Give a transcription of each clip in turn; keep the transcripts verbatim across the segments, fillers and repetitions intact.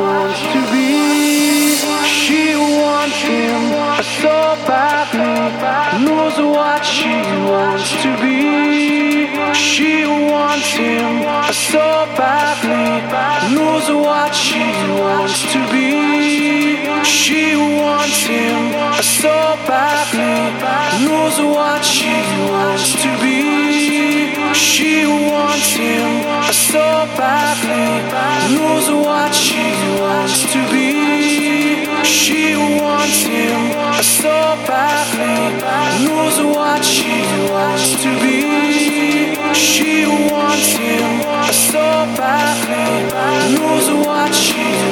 wants to be. She wants him so badly, knows what she wants to be. She wants him so badly, knows what she wants to be. She wants him so badly, knows what she wants to be. She wants him so badly, knows what she wants to be. She wants him so badly, knows what she wants to be. She wants him so badly, knows what she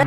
Why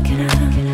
can't I?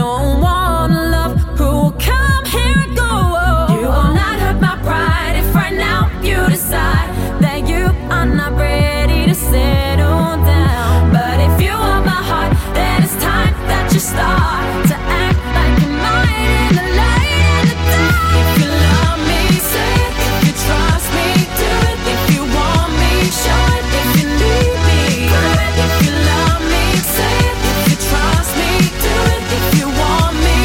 don't want love, who come here and go. You will not hurt my pride if right now you decide that you are not ready to settle down. But if you want my heart, then it's time that you start to act like you're mine in the light and the dark. If you love me, say it. If you trust me, do it. If you want me, show it. If you need me, do it. If you love me, say it. If you trust me, do it. If you want me.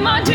Not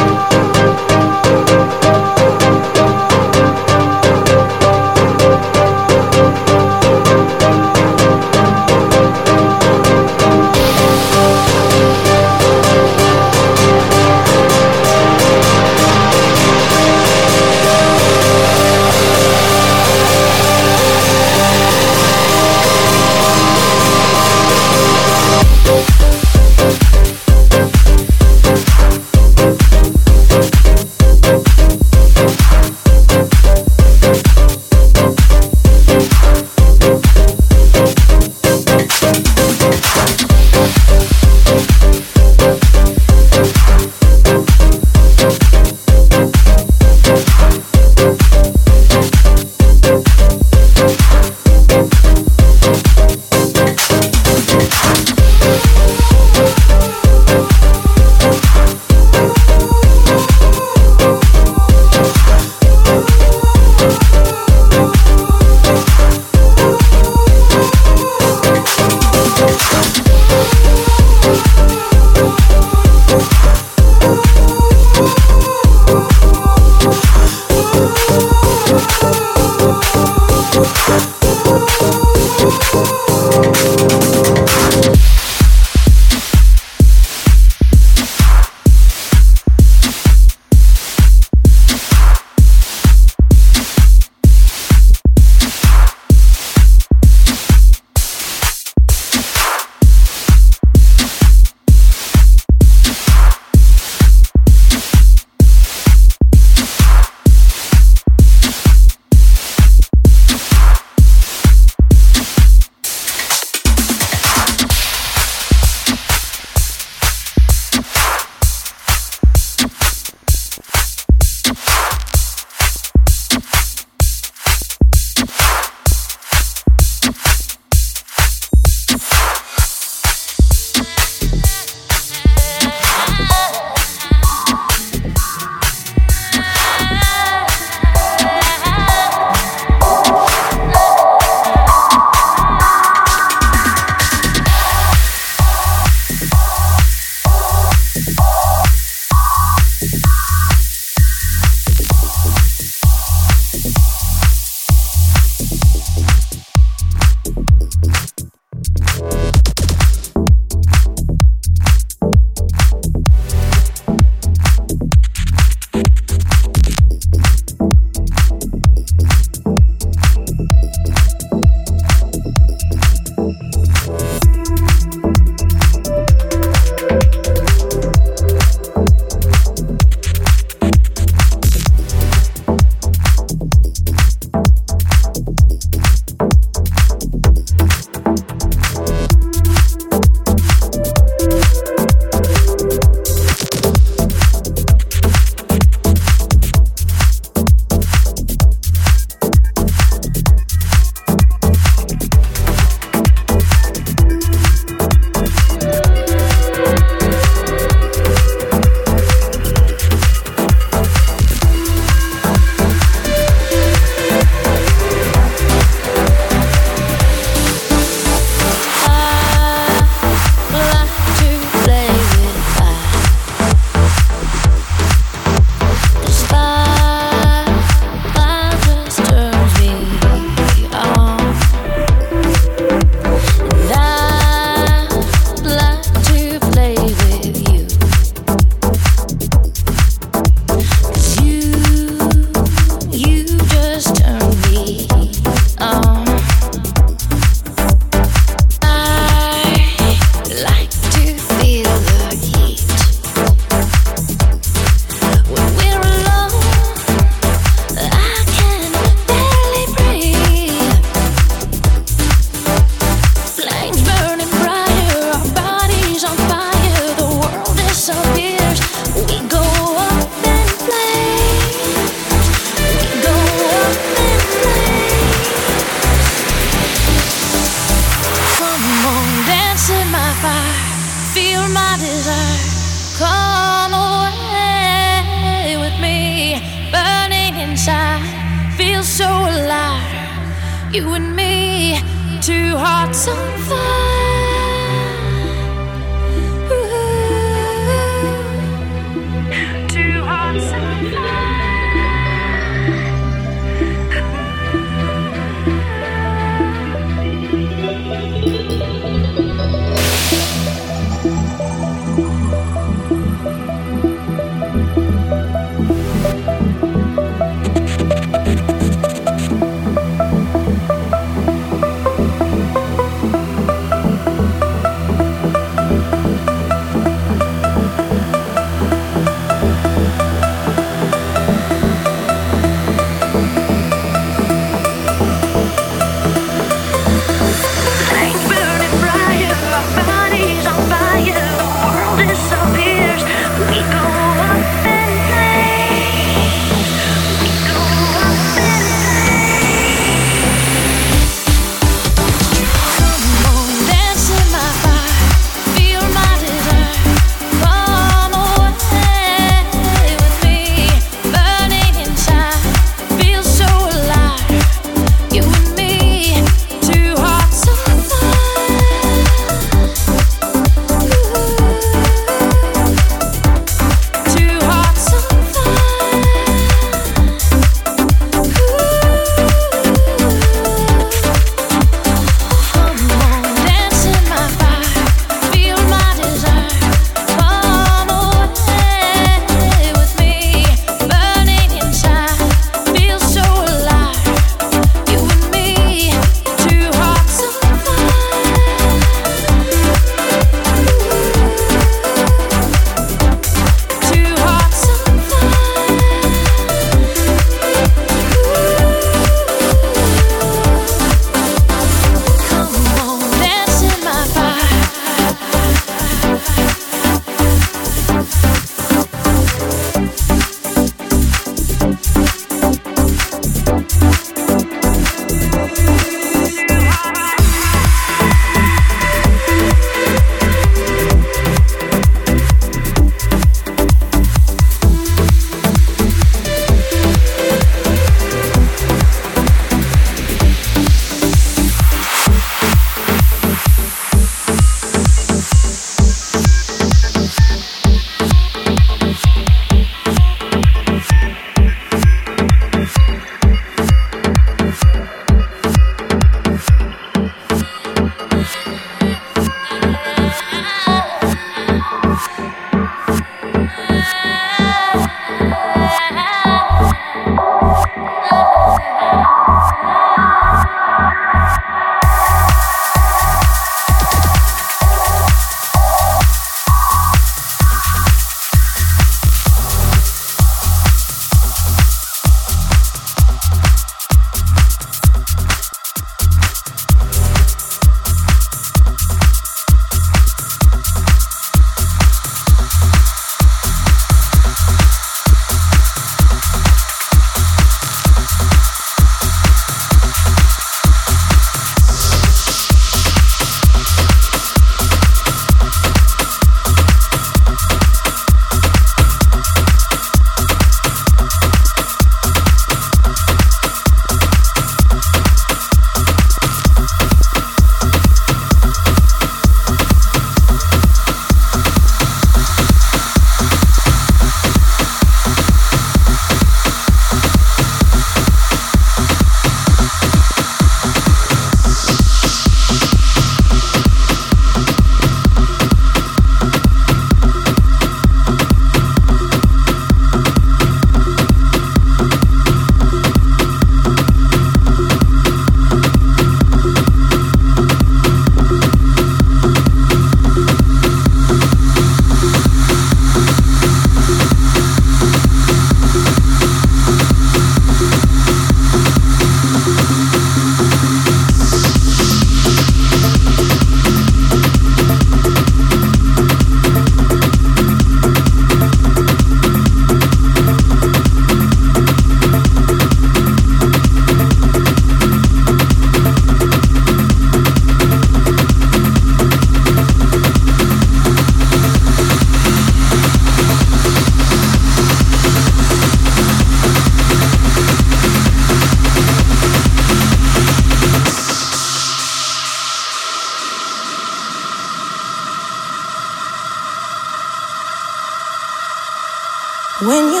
When you feel like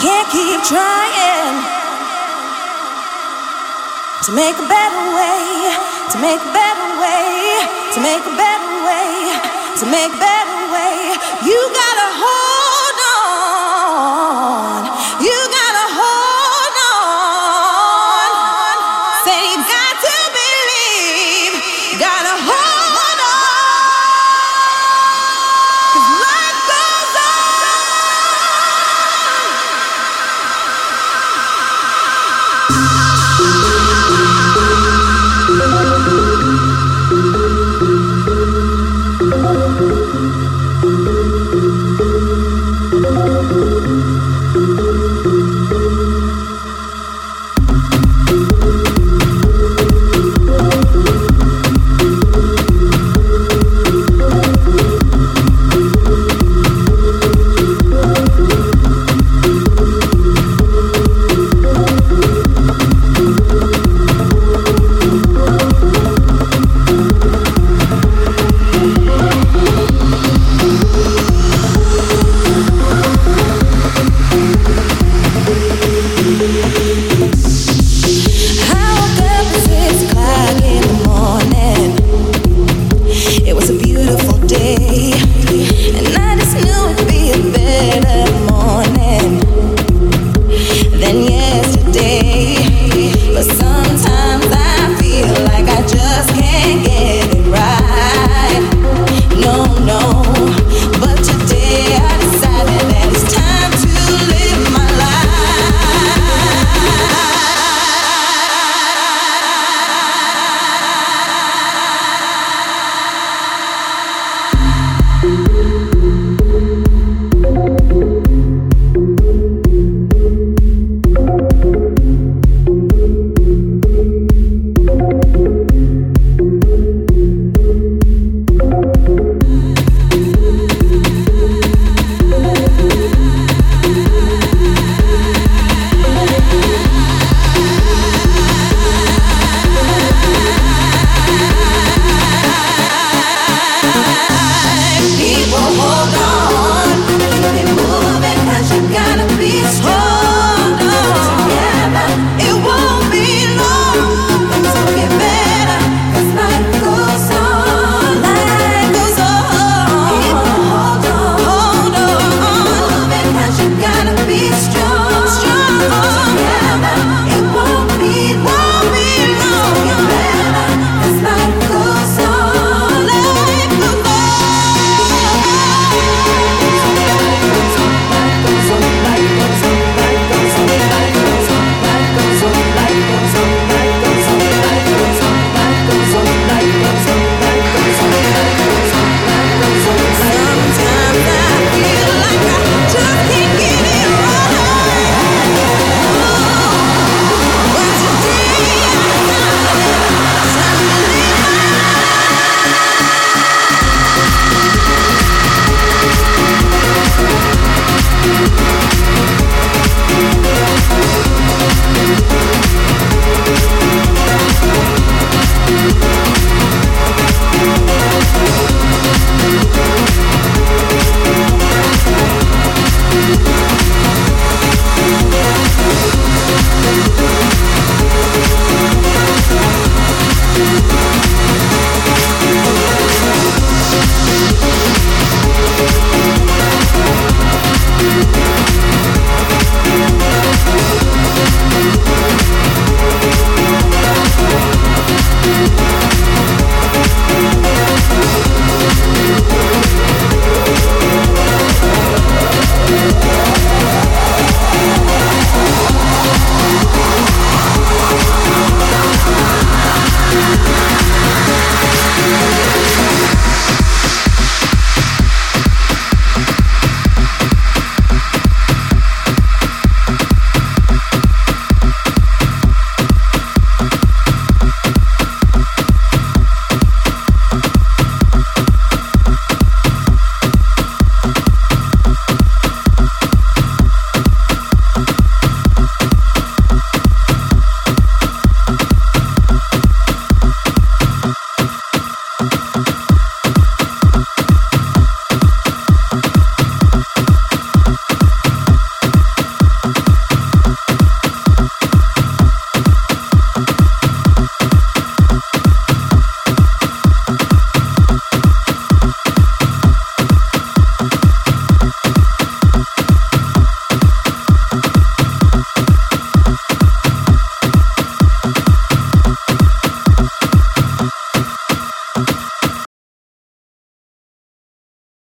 can't keep trying to make a better way, to make a better way, to make a better way, to make a better way, you got